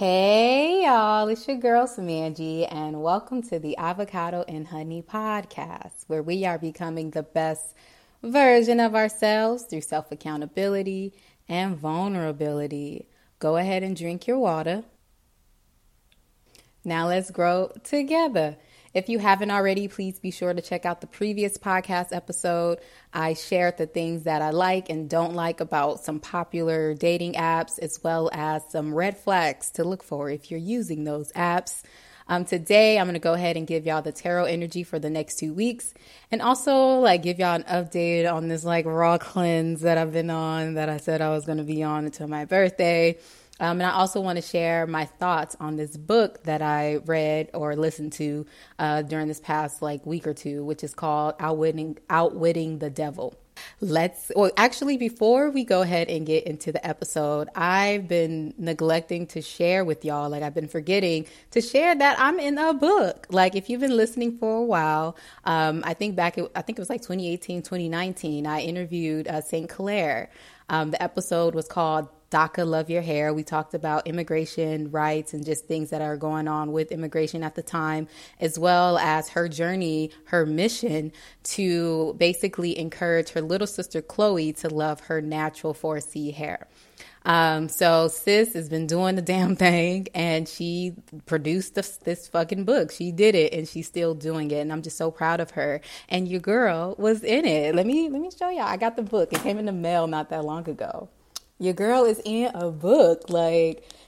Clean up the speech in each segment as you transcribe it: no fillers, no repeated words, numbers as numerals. Hey y'all, it's your girl Samangi, and welcome to the Avocado and Honey Podcast, where we are becoming the best version of ourselves through self-accountability and vulnerability. Go ahead and drink your water. Now let's grow together. If you haven't already, please be sure to check out the previous podcast episode. I shared the things that I like and don't like about some popular dating apps, as well as some red flags to look for if you're using those apps. Today, I'm going to go ahead and give y'all the tarot energy for the next 2 weeks, and also give y'all an update on this raw cleanse that I've been on, that I said I was going to be on until my birthday. And I also want to share my thoughts on this book that I read or listened to during this past week or two, which is called Outwitting the Devil. Before we go ahead and get into the episode, I've been neglecting to share with y'all, I've been forgetting to share that I'm in a book. If you've been listening for a while, I think it was 2018, 2019, I interviewed St. Clair. The episode was called DACA Love Your Hair. We talked about immigration rights and just things that are going on with immigration at the time, as well as her journey, her mission to basically encourage her little sister, Chloe, to love her natural 4C hair. So sis has been doing the damn thing, and she produced this fucking book. She did it, and she's still doing it. And I'm just so proud of her. And your girl was in it. Let me show y'all. I got the book. It came in the mail not that long ago. Your girl is in a book.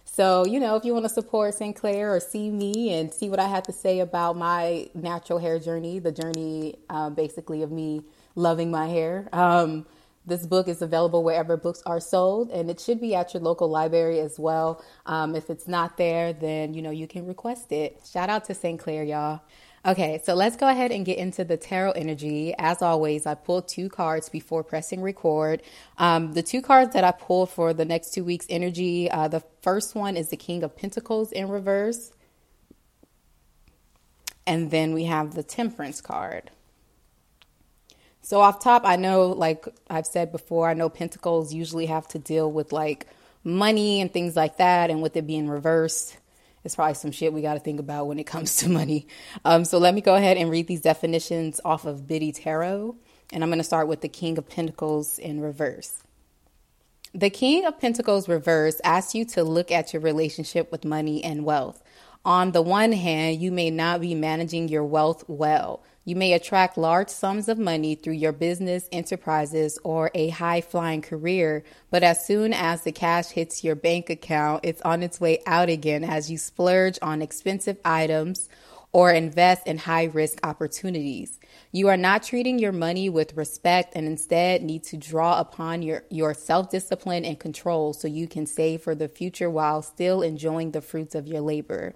So, if you want to support St. Clair or see me and see what I had to say about my natural hair journey, the journey basically of me loving my hair, this book is available wherever books are sold, and it should be at your local library as well. If it's not there, then, you can request it. Shout out to St. Clair, y'all. Okay, so let's go ahead and get into the tarot energy. As always, I pulled two cards before pressing record. The two cards that I pulled for the next 2 weeks' energy, the first one is the King of Pentacles in reverse. And then we have the Temperance card. So off top, I know, I've said before, I know Pentacles usually have to deal with, money and things like that. And with it being reversed, it's probably some shit we got to think about when it comes to money. So let me go ahead and read these definitions off of Biddy Tarot. And I'm going to start with the King of Pentacles in reverse. The King of Pentacles reverse asks you to look at your relationship with money and wealth. On the one hand, you may not be managing your wealth well. You may attract large sums of money through your business, enterprises, or a high-flying career, but as soon as the cash hits your bank account, it's on its way out again as you splurge on expensive items or invest in high-risk opportunities. You are not treating your money with respect and instead need to draw upon your self-discipline and control so you can save for the future while still enjoying the fruits of your labor.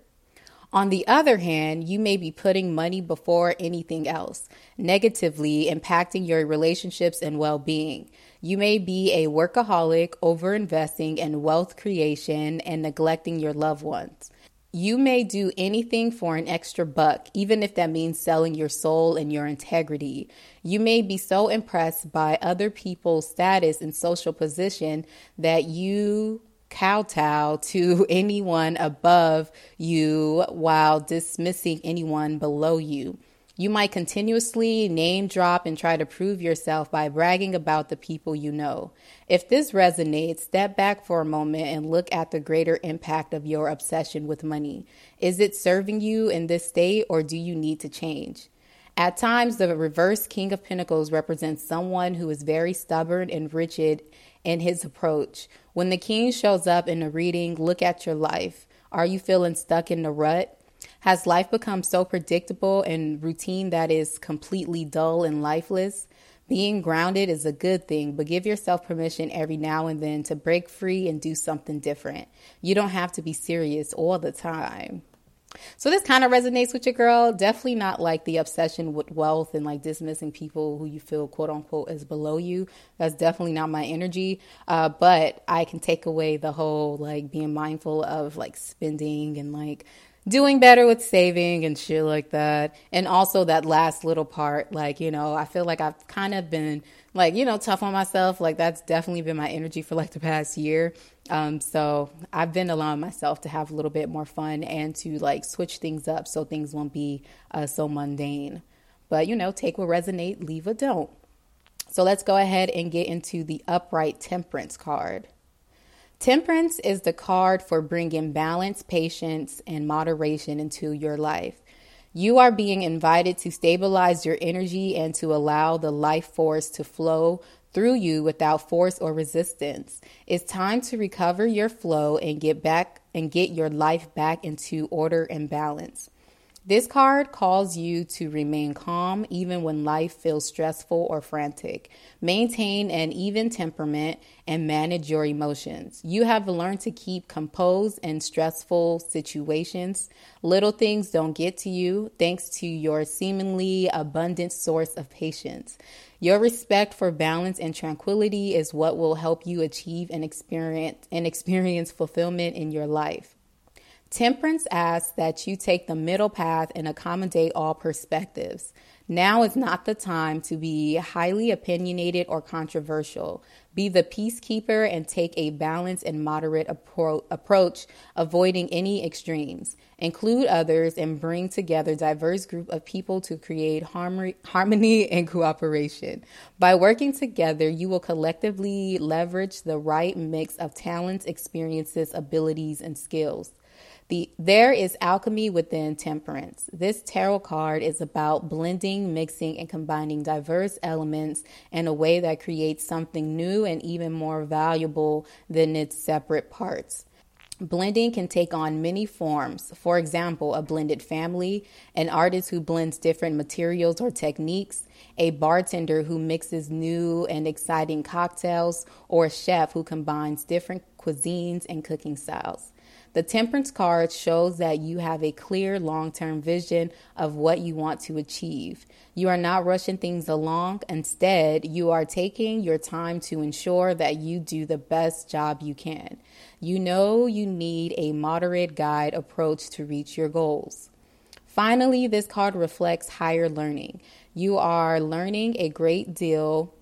On the other hand, you may be putting money before anything else, negatively impacting your relationships and well-being. You may be a workaholic, overinvesting in wealth creation and neglecting your loved ones. You may do anything for an extra buck, even if that means selling your soul and your integrity. You may be so impressed by other people's status and social position that you kowtow to anyone above you while dismissing anyone below you. You might continuously name drop and try to prove yourself by bragging about the people you know. If this resonates, step back for a moment and look at the greater impact of your obsession with money. Is it serving you in this state, or do you need to change? At times, the reverse King of Pentacles represents someone who is very stubborn and rigid in his approach. When the king shows up in a reading, look at your life. Are you feeling stuck in the rut? Has life become so predictable and routine that is completely dull and lifeless? Being grounded is a good thing, but give yourself permission every now and then to break free and do something different. You don't have to be serious all the time. So this kind of resonates with your girl. Definitely not the obsession with wealth and dismissing people who you feel, quote unquote, is below you. That's definitely not my energy. But I can take away the whole being mindful of spending and doing better with saving and shit like that. And also that last little part, I feel like I've kind of been tough on myself. That's definitely been my energy for the past year. So I've been allowing myself to have a little bit more fun and to like switch things up so things won't be so mundane. But, you know, take what resonate, leave what don't. So let's go ahead and get into the upright temperance card. Temperance is the card for bringing balance, patience, and moderation into your life. You are being invited to stabilize your energy and to allow the life force to flow through you without force or resistance. It's time to recover your flow and get your life back into order and balance. This card calls you to remain calm even when life feels stressful or frantic. Maintain an even temperament and manage your emotions. You have learned to keep composed in stressful situations. Little things don't get to you thanks to your seemingly abundant source of patience. Your respect for balance and tranquility is what will help you achieve and experience fulfillment in your life. Temperance asks that you take the middle path and accommodate all perspectives. Now is not the time to be highly opinionated or controversial. Be the peacekeeper and take a balanced and moderate approach, avoiding any extremes. Include others and bring together diverse group of people to create harmony and cooperation. By working together, you will collectively leverage the right mix of talents, experiences, abilities, and skills. There is alchemy within temperance. This tarot card is about blending, mixing, and combining diverse elements in a way that creates something new and even more valuable than its separate parts. Blending can take on many forms. For example, a blended family, an artist who blends different materials or techniques, a bartender who mixes new and exciting cocktails, or a chef who combines different cuisines and cooking styles. The temperance card shows that you have a clear long-term vision of what you want to achieve. You are not rushing things along. Instead, you are taking your time to ensure that you do the best job you can. You know you need a moderate guide approach to reach your goals. Finally, this card reflects higher learning. You are learning a great deal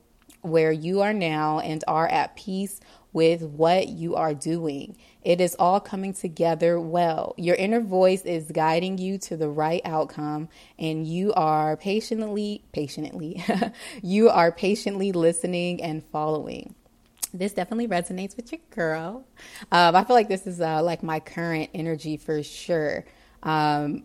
where you are now and are at peace with what you are doing. It is all coming together well. Your inner voice is guiding you to the right outcome, and you are patiently listening and following. This definitely resonates with your girl. I feel like this is like my current energy for sure. I'm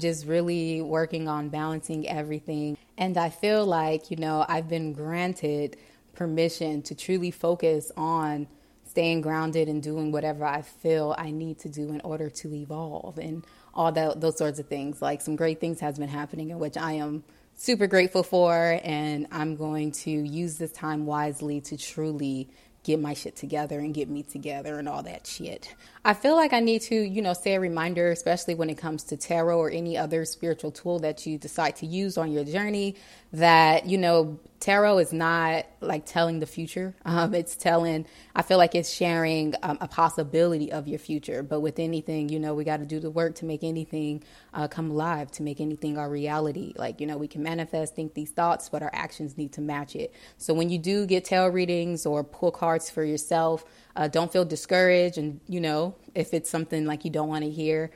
just really working on balancing everything. And I feel like, you know, I've been granted permission to truly focus on staying grounded and doing whatever I feel I need to do in order to evolve and all that, those sorts of things. Like, some great things has been happening in which I am super grateful for, and I'm going to use this time wisely to truly get my shit together and get me together and all that shit. I feel like I need to, you know, say a reminder, especially when it comes to tarot or any other spiritual tool that you decide to use on your journey, that, you know, tarot is not like telling the future. I feel like it's sharing a possibility of your future. But with anything, you know, we got to do the work to make anything come alive, to make anything our reality. Like, you know, we can manifest, think these thoughts, but our actions need to match it. So when you do get tarot readings or pull cards for yourself, don't feel discouraged. And, you know, if it's something like you don't want to hear,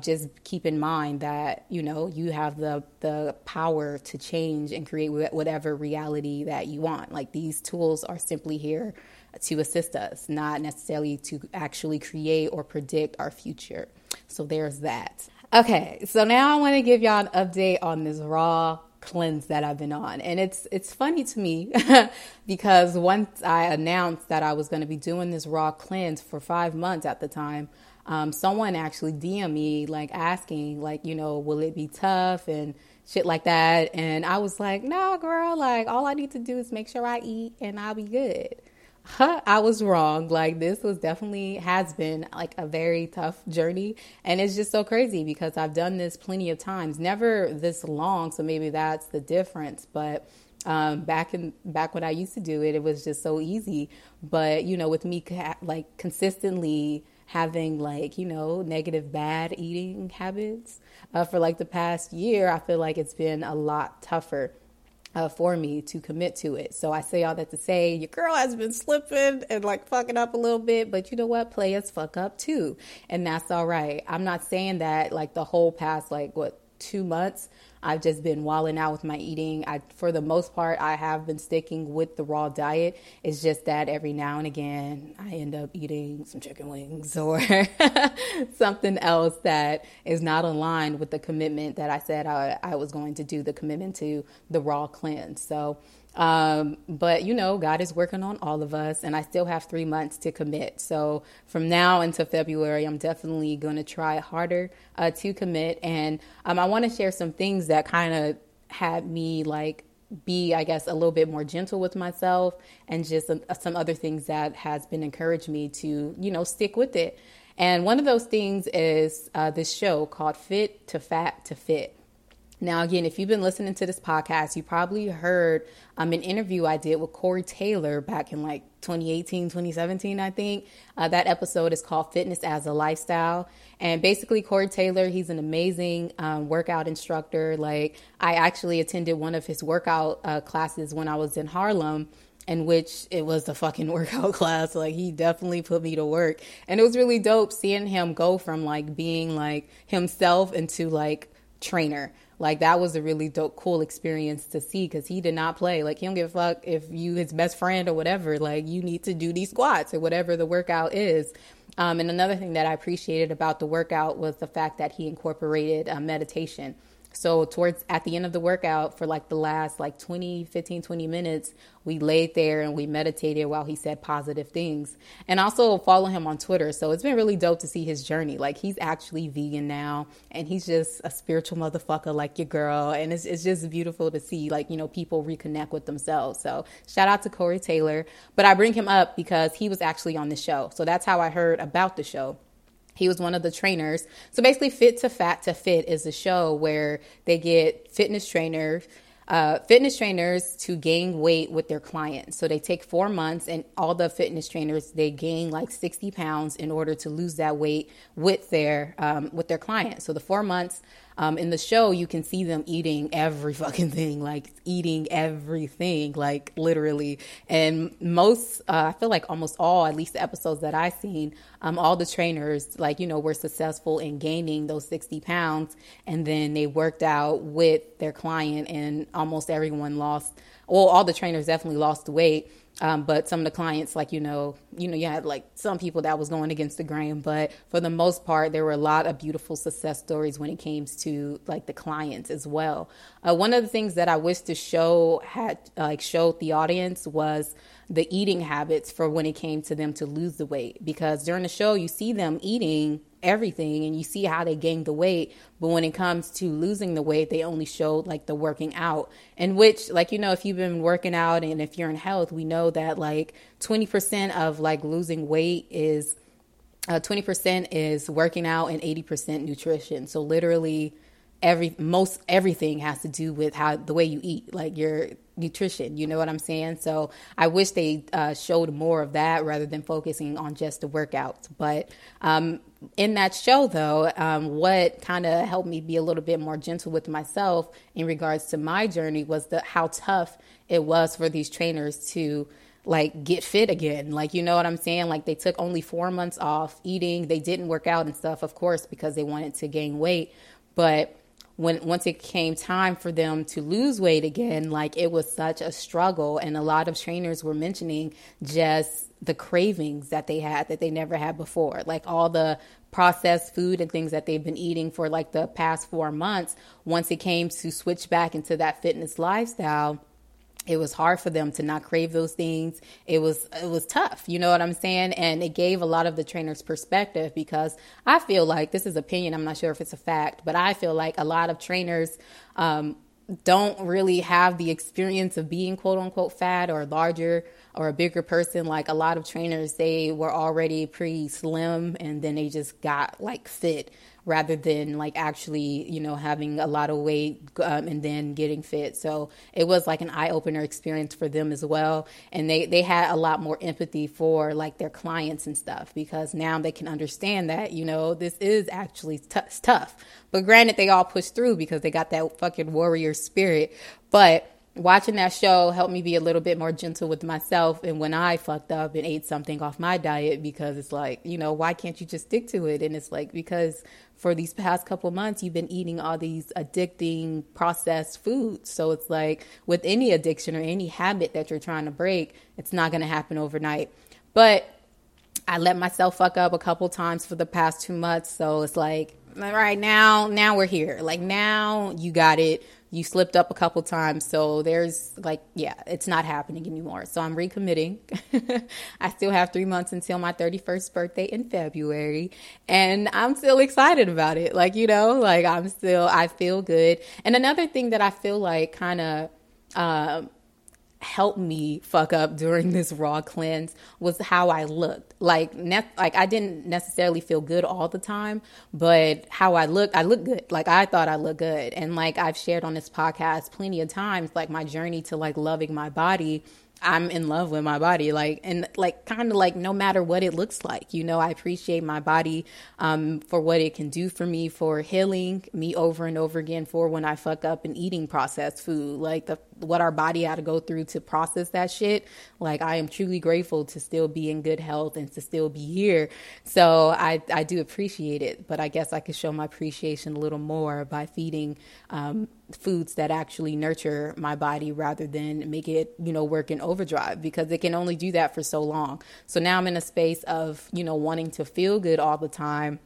just keep in mind that, you know, you have the power to change and create whatever reality that you want. Like, these tools are simply here to assist us, not necessarily to actually create or predict our future. So there's that. Okay, so now I want to give y'all an update on this raw cleanse that I've been on. And it's funny to me because once I announced that I was going to be doing this raw cleanse for 5 months at the time, someone actually DM'd me like asking, like, you know, will it be tough and shit like that. And I was like, no, girl, like, all I need to do is make sure I eat and I'll be good. I was wrong. Like, this was definitely has been like a very tough journey. And it's just so crazy because I've done this plenty of times, never this long. So maybe that's the difference. But back when I used to do it, it was just so easy. But, you know, with me like consistently having like, you know, negative bad eating habits for like the past year, I feel like it's been a lot tougher. for me to commit to it. So I say all that to say your girl has been slipping and like fucking up a little bit, but you know what? Players fuck up too. And that's all right. I'm not saying that like the whole past, like what, 2 months, I've just been wilding out with my eating. For the most part, I have been sticking with the raw diet. It's just that every now and again, I end up eating some chicken wings or something else that is not aligned with the commitment that I said I was going to do, the commitment to the raw cleanse. So, but you know, God is working on all of us, and I still have 3 months to commit. So from now until February, I'm definitely going to try harder to commit. And I want to share some things that kind of had me like be, I guess, a little bit more gentle with myself, and just some other things that has been encouraged me to, you know, stick with it. And one of those things is this show called Fit to Fat to Fit. Now, again, if you've been listening to this podcast, you probably heard an interview I did with Corey Taylor back in like 2018, 2017, I think. That episode is called Fitness as a Lifestyle. And basically, Corey Taylor, he's an amazing workout instructor. Like, I actually attended one of his workout classes when I was in Harlem, in which it was a fucking workout class. Like, he definitely put me to work. And it was really dope seeing him go from like being like himself into like trainer. Like, that was a really dope, cool experience to see, because he did not play. Like, he don't give a fuck if you his best friend or whatever. Like, you need to do these squats or whatever the workout is. And another thing that I appreciated about the workout was the fact that he incorporated meditation. So at the end of the workout, for like the last like 20 minutes, we laid there and we meditated while he said positive things. And also follow him on Twitter. So it's been really dope to see his journey. Like, he's actually vegan now, and he's just a spiritual motherfucker like your girl. And it's just beautiful to see, like, you know, people reconnect with themselves. So shout out to Corey Taylor. But I bring him up because he was actually on the show. So that's how I heard about the show. He was one of the trainers. So basically, Fit to Fat to Fit is a show where they get fitness trainers to gain weight with their clients. So they take 4 months, and all the fitness trainers, they gain like 60 pounds in order to lose that weight with their clients. So the 4 months, in the show, you can see them eating every fucking thing, like literally. And most, I feel like almost all, at least the episodes that I've seen, all the trainers, like, you know, were successful in gaining those 60 pounds. And then they worked out with their client, and almost everyone lost, well, all the trainers definitely lost weight. But some of the clients, like, you know, you had like some people that was going against the grain, but for the most part, there were a lot of beautiful success stories when it came to like the clients as well. One of the things that I wish the show had showed the audience was the eating habits for when it came to them to lose the weight, because during the show, you see them eating everything and you see how they gain the weight. But when it comes to losing the weight, they only showed like the working out, in which, like, you know, if you've been working out and if you're in health, we know that like 20% of like losing weight is 20% is working out and 80% nutrition. So literally everything has to do with how the way you eat, like your nutrition, you know what I'm saying? So I wish they showed more of that rather than focusing on just the workouts. But in that show, though, what kind of helped me be a little bit more gentle with myself in regards to my journey was how tough it was for these trainers to like get fit again. Like, you know what I'm saying? Like, they took only 4 months off eating. They didn't work out and stuff, of course, because they wanted to gain weight. But once it came time for them to lose weight again, like, it was such a struggle. And a lot of trainers were mentioning just the cravings that they had that they never had before, like all the processed food and things that they've been eating for like the past 4 months. Once it came to switch back into that fitness lifestyle, it was hard for them to not crave those things. It was tough. You know what I'm saying? And it gave a lot of the trainers perspective, because I feel like, this is opinion, I'm not sure if it's a fact, but I feel like a lot of trainers, don't really have the experience of being quote unquote fat or larger or a bigger person. Like, a lot of trainers, they were already pretty slim, and then they just got like fit rather than like actually, you know, having a lot of weight and then getting fit. So it was like an eye-opener experience for them as well. And they had a lot more empathy for like their clients and stuff, because now they can understand that, you know, this is actually tough. But granted, they all pushed through because they got that fucking warrior spirit. But watching that show helped me be a little bit more gentle with myself. And when I fucked up and ate something off my diet, because it's like, you know, why can't you just stick to it? And it's like, because for these past couple months, you've been eating all these addicting processed foods. So it's like with any addiction or any habit that you're trying to break, it's not going to happen overnight. But I let myself fuck up a couple times for the past 2 months. So it's like, all right, now we're here. Like, now you got it. You slipped up a couple times. So there's like, yeah, it's not happening anymore. So I'm recommitting. I still have 3 months until my 31st birthday in February. And I'm still excited about it. Like, you know, like I feel good. And another thing that I feel like kind of helped me fuck up during this raw cleanse was how I looked. Like, I didn't necessarily feel good all the time, but how I looked good. Like, I thought I looked good. And like I've shared on this podcast plenty of times, like my journey to like loving my body. I'm in love with my body, like, and like kind of like no matter what it looks like, you know, I appreciate my body for what it can do for me, for healing me over and over again, for when I fuck up and eating processed food, like what our body had to go through to process that shit. Like, I am truly grateful to still be in good health and to still be here. So I do appreciate it, but I guess I could show my appreciation a little more by feeding foods that actually nurture my body rather than make it, you know, work in overdrive, because it can only do that for so long. So now I'm in a space of, you know, wanting to feel good all the time,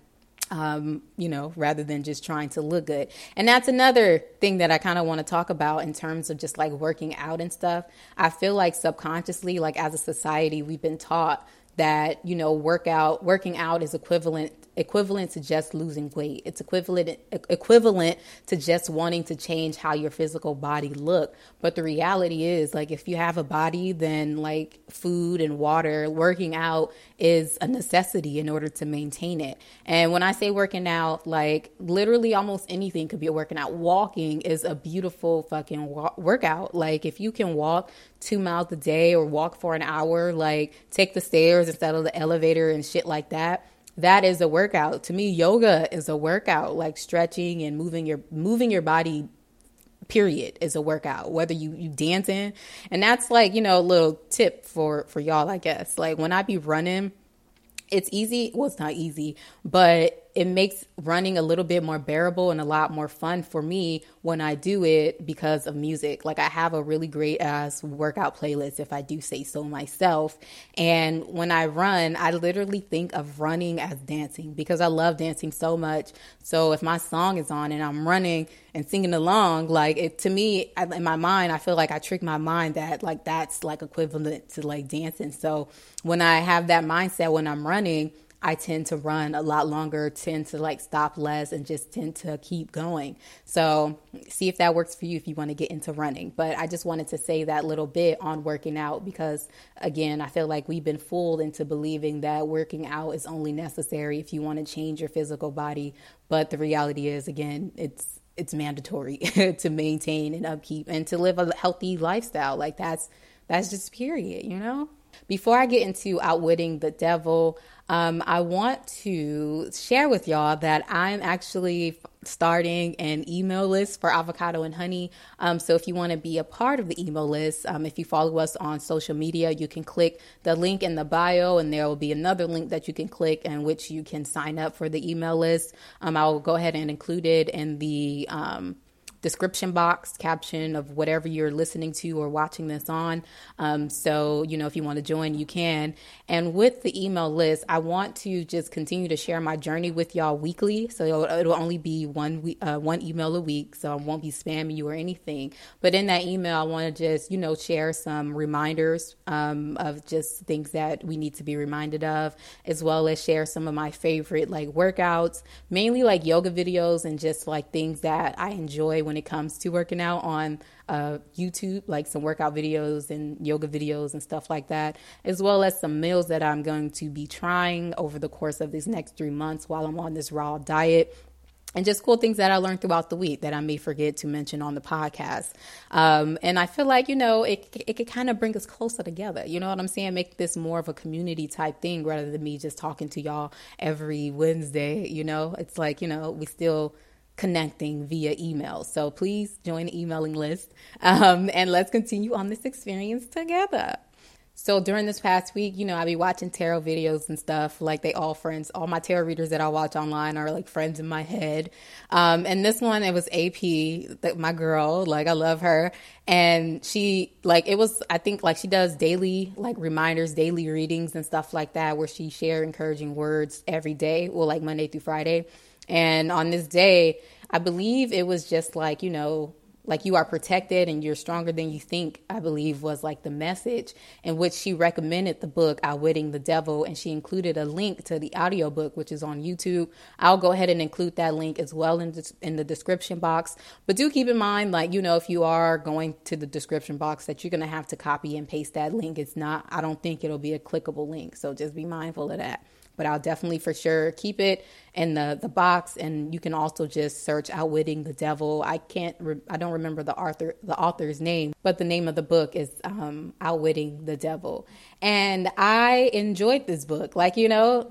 you know, rather than just trying to look good. And that's another thing that I kind of want to talk about in terms of just like working out and stuff. I feel like subconsciously, like as a society, we've been taught that, you know, working out is equivalent to just losing weight. It's equivalent to just wanting to change how your physical body look. But the reality is, like, if you have a body, then like food and water, working out is a necessity in order to maintain it. And when I say working out, like literally almost anything could be a working out. Walking is a beautiful fucking workout. Like, if you can walk 2 miles a day or walk for an hour, like take the stairs instead of the elevator and shit like that, that is a workout. To me, yoga is a workout. Like, stretching and moving your body, period, is a workout. Whether you dancing, and that's like, you know, a little tip for y'all, I guess. Like, when I be running, it's easy. Well, it's not easy, but it makes running a little bit more bearable and a lot more fun for me when I do it because of music. Like, I have a really great ass workout playlist, if I do say so myself. And when I run, I literally think of running as dancing because I love dancing so much. So if my song is on and I'm running and singing along, like, it, to me, in my mind, I feel like I trick my mind that like that's like equivalent to like dancing. So when I have that mindset when I'm running, I tend to run a lot longer, tend to like stop less, and just tend to keep going. So see if that works for you if you want to get into running. But I just wanted to say that little bit on working out, because again, I feel like we've been fooled into believing that working out is only necessary if you want to change your physical body. But the reality is, again, it's mandatory to maintain and upkeep and to live a healthy lifestyle. Like, that's just period, you know? Before I get into Outwitting the Devil, I want to share with y'all that I'm actually starting an email list for Avocado and Honey. So if you want to be a part of the email list, if you follow us on social media, you can click the link in the bio, and there will be another link that you can click in which you can sign up for the email list. I'll go ahead and include it in the description box, caption of whatever you're listening to or watching this on. So, you know, if you want to join, you can. And with the email list, I want to just continue to share my journey with y'all weekly. So it'll only be one email a week. So I won't be spamming you or anything. But in that email, I want to just, you know, share some reminders of just things that we need to be reminded of, as well as share some of my favorite like workouts, mainly like yoga videos and just like things that I enjoy when it comes to working out on YouTube, like some workout videos and yoga videos and stuff like that, as well as some meals that I'm going to be trying over the course of these next 3 months while I'm on this raw diet, and just cool things that I learned throughout the week that I may forget to mention on the podcast. And I feel like, you know, it could kind of bring us closer together. You know what I'm saying? Make this more of a community type thing rather than me just talking to y'all every Wednesday. You know, it's like, you know, we still connecting via email. So please join the emailing list and let's continue on this experience together. So during this past week, you know, I be watching tarot videos and stuff. Like, they all friends. All my tarot readers that I watch online are like friends in my head. And this one, it was AP, my girl. Like, I love her. And she, like, it was, I think, like, she does daily, like, reminders, daily readings and stuff like that, where she share encouraging words every day, well, like Monday through Friday. And on this day, I believe it was just like, you know, like, you are protected and you're stronger than you think, I believe, was like the message, in which she recommended the book Outwitting the Devil, and she included a link to the audiobook, which is on YouTube. I'll go ahead and include that link as well in the description box. But do keep in mind, like, you know, if you are going to the description box, that you're going to have to copy and paste that link. It's not, I don't think it'll be a clickable link. So just be mindful of that. But I'll definitely for sure keep it in the box. And you can also just search Outwitting the Devil. I don't remember the author's name, but the name of the book is Outwitting the Devil. And I enjoyed this book. Like, you know,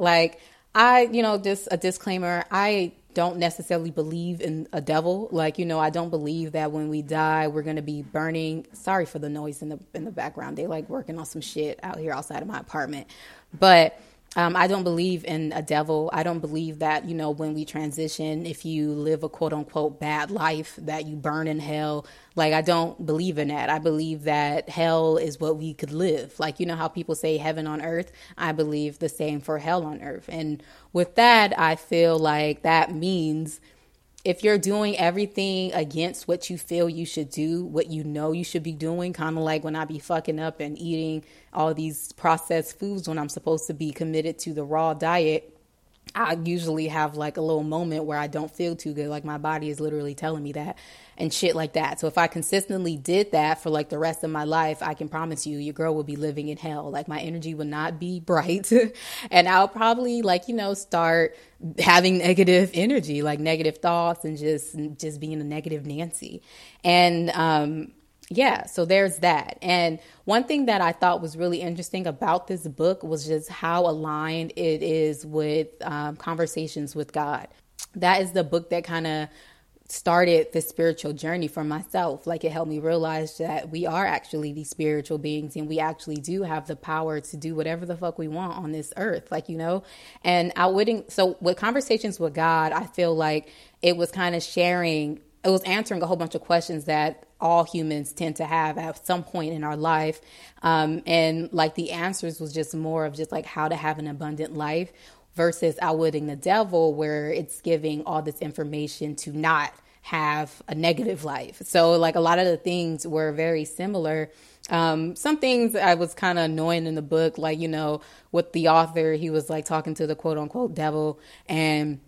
just a disclaimer, I don't necessarily believe in a devil. Like, you know, I don't believe that when we die, we're going to be burning. Sorry for the noise in the background. They like working on some shit out here outside of my apartment. But I don't believe in a devil. I don't believe that, you know, when we transition, if you live a quote unquote bad life, that you burn in hell. Like, I don't believe in that. I believe that hell is what we could live. Like, you know how people say heaven on earth? I believe the same for hell on earth. And with that, I feel like that means if you're doing everything against what you feel you should do, what you know you should be doing, kind of like when I be fucking up and eating all these processed foods when I'm supposed to be committed to the raw diet, I usually have like a little moment where I don't feel too good. Like, my body is literally telling me that and shit like that. So if I consistently did that for like the rest of my life, I can promise you your girl will be living in hell. Like, my energy will not be bright and I'll probably, like, you know, start having negative energy, like negative thoughts, and just being a negative Nancy. And, yeah, so there's that. And one thing that I thought was really interesting about this book was just how aligned it is with Conversations with God. That is the book that kind of started the spiritual journey for myself. Like, it helped me realize that we are actually these spiritual beings and we actually do have the power to do whatever the fuck we want on this earth. Like, you know, and so with Conversations with God, I feel like it was kind of it was answering a whole bunch of questions that all humans tend to have at some point in our life. And like, the answers was just more of just like how to have an abundant life, versus Outwitting the Devil, where it's giving all this information to not have a negative life. So like, a lot of the things were very similar. Some things I was kind of annoying in the book, like, you know, with the author, he was like talking to the quote unquote devil, and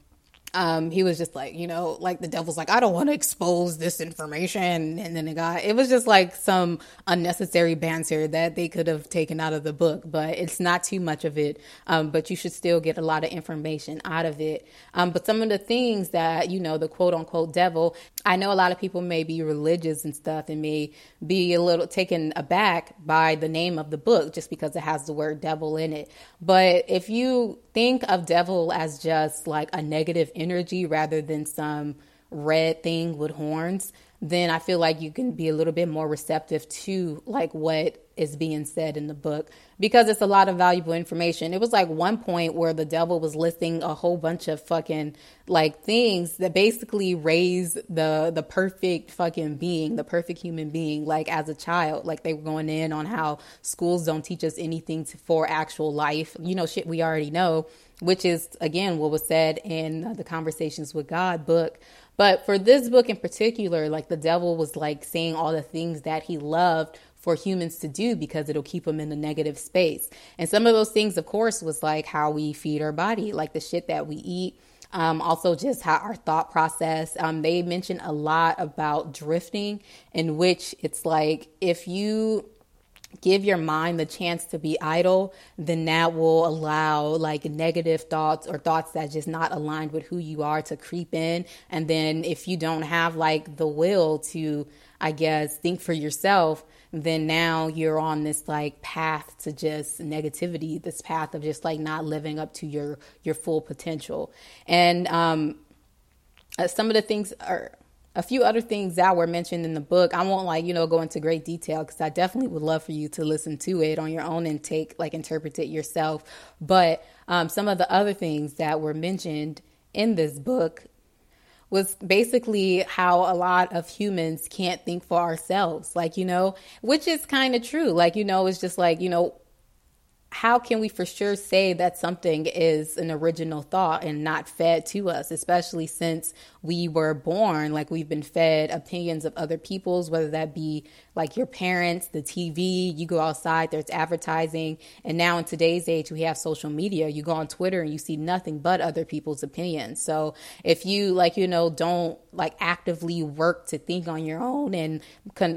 he was just like, you know, like the devil's like, I don't want to expose this information. And then it was just like some unnecessary banter that they could have taken out of the book, but it's not too much of it. But you should still get a lot of information out of it. But some of the things that, you know, the quote unquote devil, I know a lot of people may be religious and stuff and may be a little taken aback by the name of the book just because it has the word devil in it. But if you think of devil as just like a negative energy rather than some red thing with horns, then I feel like you can be a little bit more receptive to like what is being said in the book, because it's a lot of valuable information. It was like one point where the devil was listing a whole bunch of fucking like things that basically raise the perfect fucking being, the perfect human being, like as a child. Like, they were going in on how schools don't teach us anything for actual life, you know, shit we already know, which is again what was said in the Conversations with God book. But for this book in particular, like the devil was like saying all the things that he loved for humans to do because it'll keep them in a negative space. And some of those things, of course, was like how we feed our body, like the shit that we eat. Also just how our thought process, they mentioned a lot about drifting, in which it's like, if you give your mind the chance to be idle, then that will allow like negative thoughts or thoughts that just not aligned with who you are to creep in. And then if you don't have like the will to, I guess, think for yourself, then now you're on this like path to just negativity, this path of just like not living up to your full potential. And some of the things are a few other things that were mentioned in the book. I won't go into great detail because I definitely would love for you to listen to it on your own and interpret it yourself. But some of the other things that were mentioned in this book was basically how a lot of humans can't think for ourselves, which is kind of true. It's just how can we for sure say that something is an original thought and not fed to us, especially since we were born, we've been fed opinions of other people's, whether that be your parents, the TV, you go outside, there's advertising. And now in today's age, we have social media. You go on Twitter and you see nothing but other people's opinions. So if you don't actively work to think on your own and have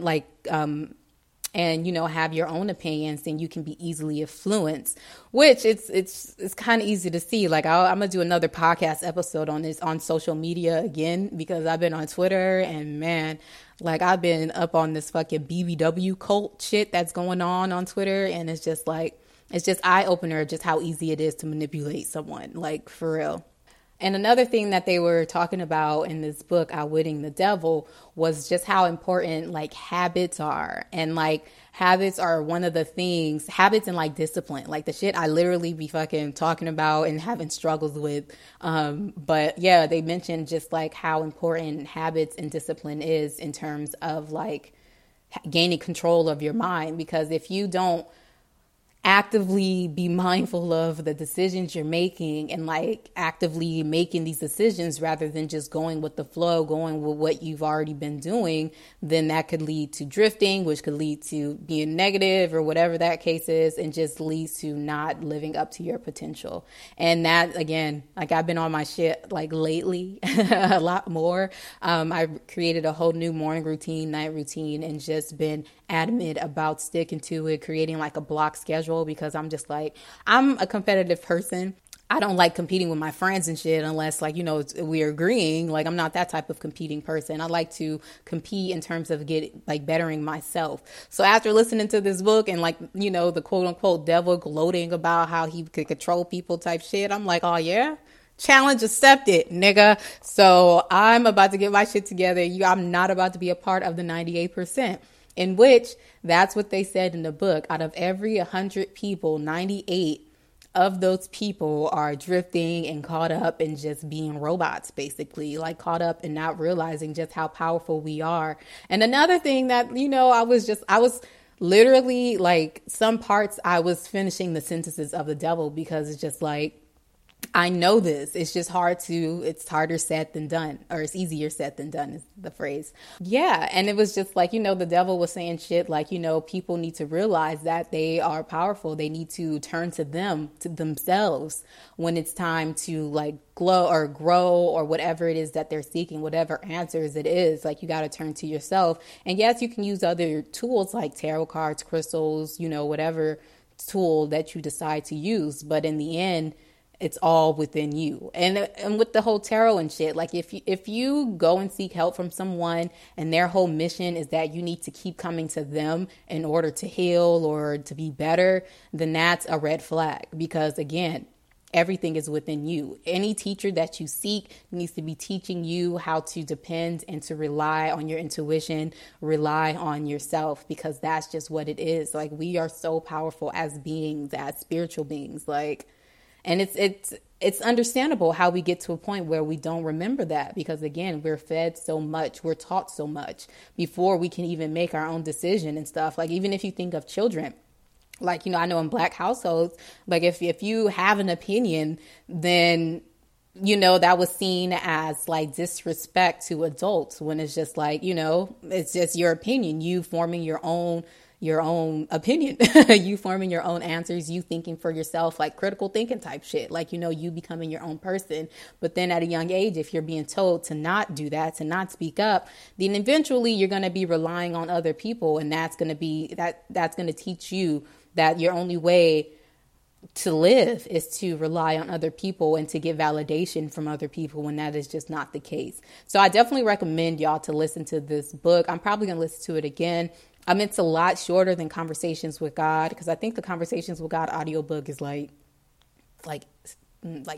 your own opinions, then you can be easily influenced, which it's kind of easy to see. I'm going to do another podcast episode on this, on social media again, because I've been on Twitter and I've been up on this fucking BBW cult shit that's going on Twitter. And it's just it's just eye opener just how easy it is to manipulate someone, for real. And another thing that they were talking about in this book, Outwitting the Devil, was just how important habits are. And habits are one of the things, habits and discipline, the shit I literally be fucking talking about and having struggles with. But yeah, they mentioned just how important habits and discipline is in terms of gaining control of your mind, because if you don't actively be mindful of the decisions you're making and actively making these decisions rather than just going with the flow, going with what you've already been doing, then that could lead to drifting, which could lead to being negative or whatever that case is, and just leads to not living up to your potential. And that, again, I've been on my shit lately a lot more. I've created a whole new morning routine, night routine, and just been adamant about sticking to it, creating a block schedule, because I'm just I'm a competitive person. I don't like competing with my friends and shit unless we're agreeing. I'm not that type of competing person. I like to compete in terms of bettering myself. So after listening to this book and the quote unquote devil gloating about how he could control people type shit, I'm oh yeah, challenge accepted, nigga. So I'm about to get my shit together. I'm not about to be a part of the 98%. In which, that's what they said in the book. Out of every 100 people, 98 of those people are drifting and caught up in just being robots, basically, caught up and not realizing just how powerful we are. And another thing that, I was literally some parts I was finishing the sentences of the devil, because it's just I know this. It's just it's harder said than done, or it's easier said than done is the phrase. Yeah. And it was just the devil was saying shit people need to realize that they are powerful. They need to turn to themselves when it's time to glow or grow or whatever it is that they're seeking, whatever answers it is. You got to turn to yourself. And yes, you can use other tools like tarot cards, crystals, whatever tool that you decide to use. But in the end, it's all within you. And with the whole tarot and shit, if you go and seek help from someone and their whole mission is that you need to keep coming to them in order to heal or to be better, then that's a red flag. Because again, everything is within you. Any teacher that you seek needs to be teaching you how to depend and to rely on your intuition, rely on yourself, because that's just what it is. We are so powerful as beings, as spiritual beings, and it's understandable how we get to a point where we don't remember that, because again, we're fed so much, we're taught so much before we can even make our own decision and stuff. Even if you think of children, I know in Black households, if you have an opinion, then that was seen as disrespect to adults, when it's just it's just your opinion, you forming your own opinion, you forming your own answers, you thinking for yourself, critical thinking type shit, you becoming your own person. But then at a young age, if you're being told to not do that, to not speak up, then eventually you're going to be relying on other people. And that's going to teach you that your only way to live is to rely on other people and to get validation from other people, when that is just not the case. So I definitely recommend y'all to listen to this book. I'm probably going to listen to it again. It's a lot shorter than Conversations with God, because I think the Conversations with God audiobook is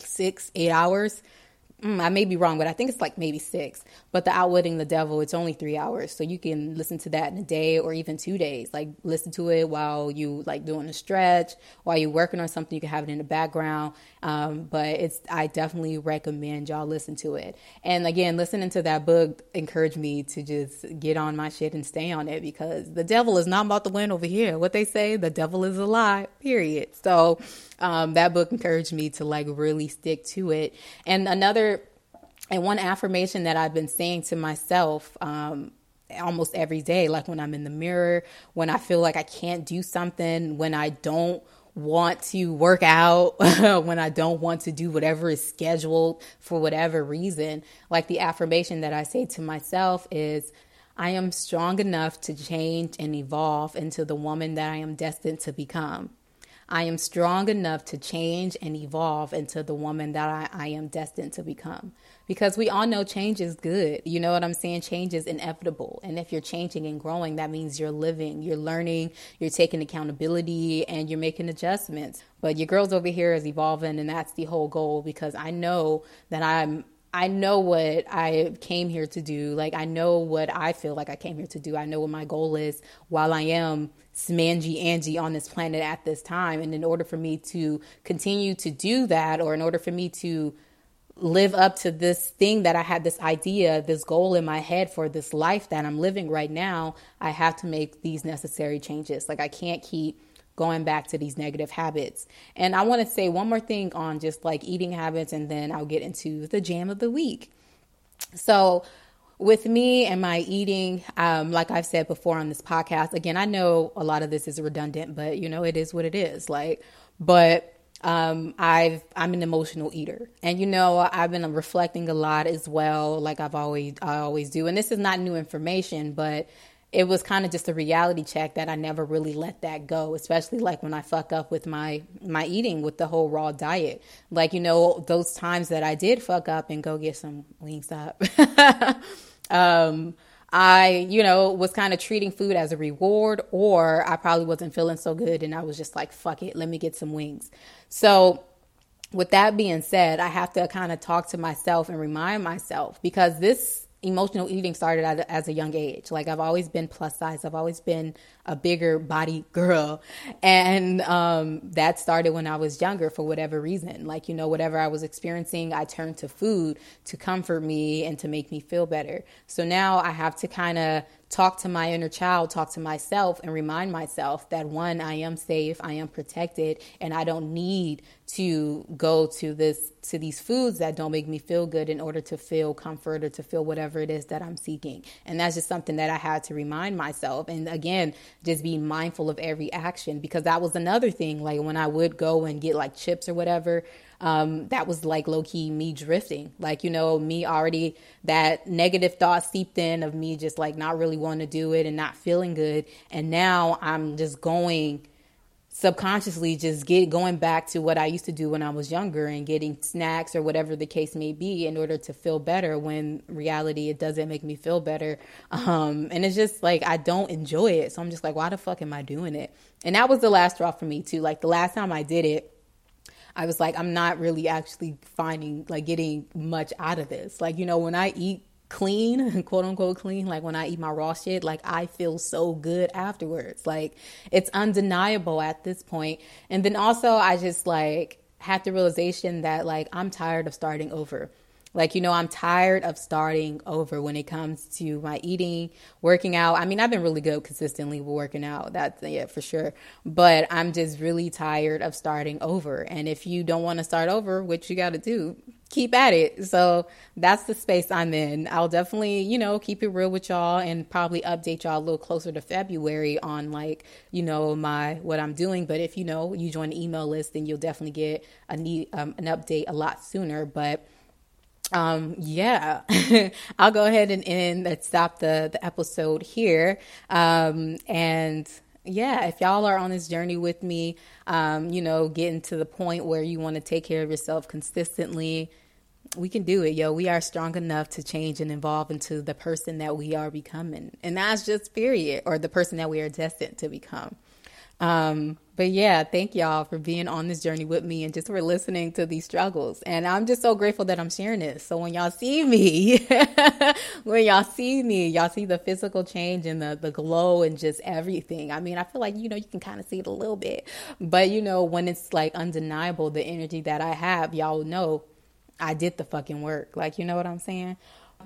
6, 8 hours. I may be wrong, but I think it's like maybe 6. But the Outwitting the Devil, it's only 3 hours. So you can listen to that in a day or even 2 days. Like listen to it while you like doing a stretch, while you're working on something, you can have it in the background. But I definitely recommend y'all listen to it. And again, listening to that book encouraged me to just get on my shit and stay on it, because the devil is not about to win over here. What they say, the devil is a lie, period. So that book encouraged me to like really stick to it. And one affirmation that I've been saying to myself almost every day, like when I'm in the mirror, when I feel like I can't do something, when I don't want to work out, when I don't want to do whatever is scheduled for whatever reason, like the affirmation that I say to myself is, I am strong enough to change and evolve into the woman that I am destined to become. I am strong enough to change and evolve into the woman that I am destined to become. Because we all know change is good. You know what I'm saying? Change is inevitable. And if you're changing and growing, that means you're living, you're learning, you're taking accountability, and you're making adjustments. But your girl's over here is evolving, and that's the whole goal, because I know that I know what I came here to do. Like, I know what I feel like I came here to do. I know what my goal is while I am Samangi Angie on this planet at this time. And in order for me to continue to do that, or in order for me to live up to this thing that I had, this idea, this goal in my head for this life that I'm living right now, I have to make these necessary changes. Like, I can't keep going back to these negative habits. And I want to say one more thing on just like eating habits, and then I'll get into the jam of the week. So with me and my eating, like I've said before on this podcast, again, I know a lot of this is redundant, but you know, it is what it is. Like, but I'm an emotional eater, and you know, I've been reflecting a lot as well. Like I always do. And this is not new information, but it was kind of just a reality check that I never really let that go, especially like when I fuck up with my eating with the whole raw diet. Like, you know, those times that I did fuck up and go get some Wingstop, I, you know, was kind of treating food as a reward, or I probably wasn't feeling so good and I was just like, fuck it, let me get some wings. So with that being said, I have to kind of talk to myself and remind myself, because this emotional eating started as a young age. Like, I've always been plus size. I've always been a bigger body girl. And that started when I was younger for whatever reason. Like, you know, whatever I was experiencing, I turned to food to comfort me and to make me feel better. So now I have to kind of talk to my inner child, talk to myself, and remind myself that, one, I am safe, I am protected, and I don't need to go to these foods that don't make me feel good in order to feel comfort or to feel whatever it is that I'm seeking. And that's just something that I had to remind myself. And again, just be mindful of every action, because that was another thing. Like when I would go and get like chips or whatever, that was like low key me drifting. Like, you know, me already, that negative thought seeped in of me just like not really wanting to do it and not feeling good. And now I'm just going subconsciously, just going back to what I used to do when I was younger and getting snacks or whatever the case may be in order to feel better, when reality, it doesn't make me feel better. And it's just like, I don't enjoy it. So I'm just like, why the fuck am I doing it? And that was the last straw for me too. Like the last time I did it, I was like, I'm not really actually finding, like getting much out of this. Like, you know, when I eat clean, quote unquote clean, like when I eat my raw shit, like I feel so good afterwards. Like it's undeniable at this point. And then also I just like had the realization that like, I'm tired of starting over. Like, you know, I'm tired of starting over when it comes to my eating, working out. I mean, I've been really good consistently with working out. That's, yeah, for sure. But I'm just really tired of starting over. And if you don't want to start over, what you got to do, keep at it. So that's the space I'm in. I'll definitely, you know, keep it real with y'all and probably update y'all a little closer to February on like, you know, what I'm doing. But if, you know, you join the email list, then you'll definitely get an update a lot sooner. But yeah, I'll go ahead and end. Let's stop the episode here. And yeah, if y'all are on this journey with me, you know, getting to the point where you want to take care of yourself consistently, we can do it, yo. We are strong enough to change and evolve into the person that we are becoming. And that's just period, or the person that we are destined to become. But But yeah, thank y'all for being on this journey with me and just for listening to these struggles. And I'm just so grateful that I'm sharing this. So when y'all see me, y'all see the physical change and the glow and just everything. I mean, I feel like, you know, you can kind of see it a little bit, but you know, when it's like undeniable, the energy that I have, y'all know I did the fucking work. Like, you know what I'm saying?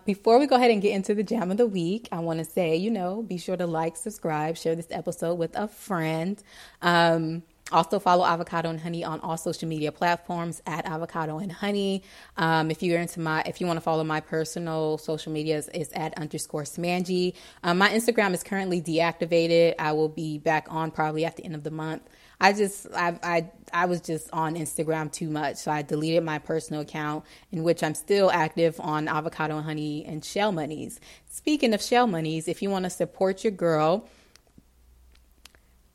Before we go ahead and get into the jam of the week, I want to say, you know, be sure to like, subscribe, share this episode with a friend. Also follow Avocado and Honey on all social media platforms at Avocado and Honey. If you want to follow my personal social medias, it's at _Samangi. My Instagram is currently deactivated. I will be back on probably at the end of the month. I was just on Instagram too much, so I deleted my personal account, in which I'm still active on Avocado and Honey and Shell Monies. Speaking of Shell Monies, if you want to support your girl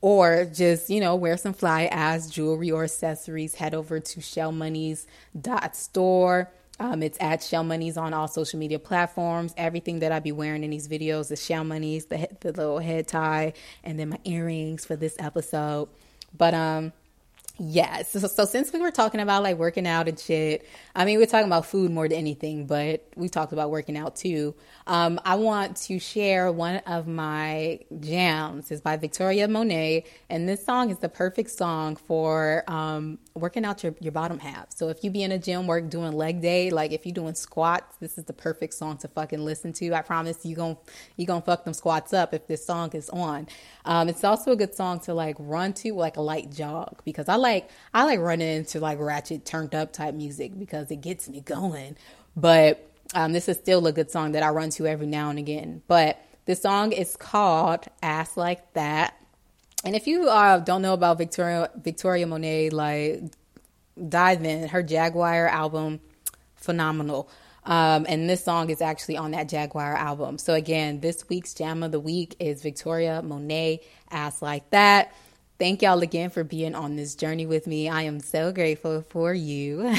or just, you know, wear some fly ass jewelry or accessories, head over to shellmonies.store. It's at Shell Monies on all social media platforms. Everything that I be wearing in these videos is Shell Monies, the little head tie, and then my earrings for this episode. But, yeah, so since we were talking about like working out and shit, I mean, we're talking about food more than anything, but we talked about working out too. I want to share one of my jams. It's by Victoria Monet. And this song is the perfect song for, working out your bottom half. So if you be in a gym work doing leg day, like if you're doing squats, this is the perfect song to fucking listen to. I promise you gonna fuck them squats up if this song is on. It's also a good song to like run to, like a light jog, because I like running into like ratchet turned up type music because it gets me going. But this is still a good song that I run to every now and again. But the song is called Ass Like That. And if you don't know about Victoria Monet, like dive in. Her Jaguar album, phenomenal. And this song is actually on that Jaguar album. So again, this week's Jam of the Week is Victoria Monet, Ass Like That. Thank y'all again for being on this journey with me. I am so grateful for you.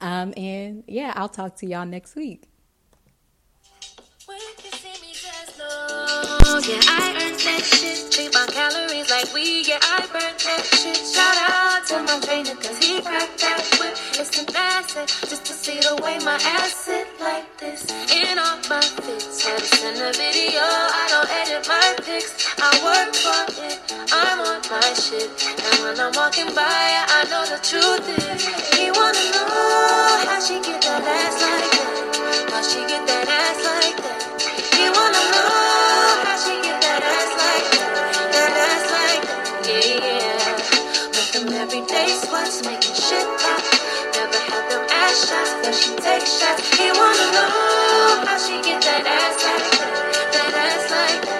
And yeah, I'll talk to y'all next week. When you see me just know, yeah, I earned that shit. Treat my calories like weed, yeah, I burn that shit. Shout out to my trainer, cause he cracked that whip. It's an asset just to see the way my ass sit like this. In all my fits, had to send a video, I don't edit my pics. I work for it, I'm on my shit. And when I'm walking by, I know the truth is, he wanna know how she get that ass like that. How she get that ass like that. He wanna know how she get that ass like that. That ass like that, yeah, yeah. Make them everyday squats, making shit pop. Never had them ass shots, but she takes shots. He wanna know how she get that ass like that. That ass like that.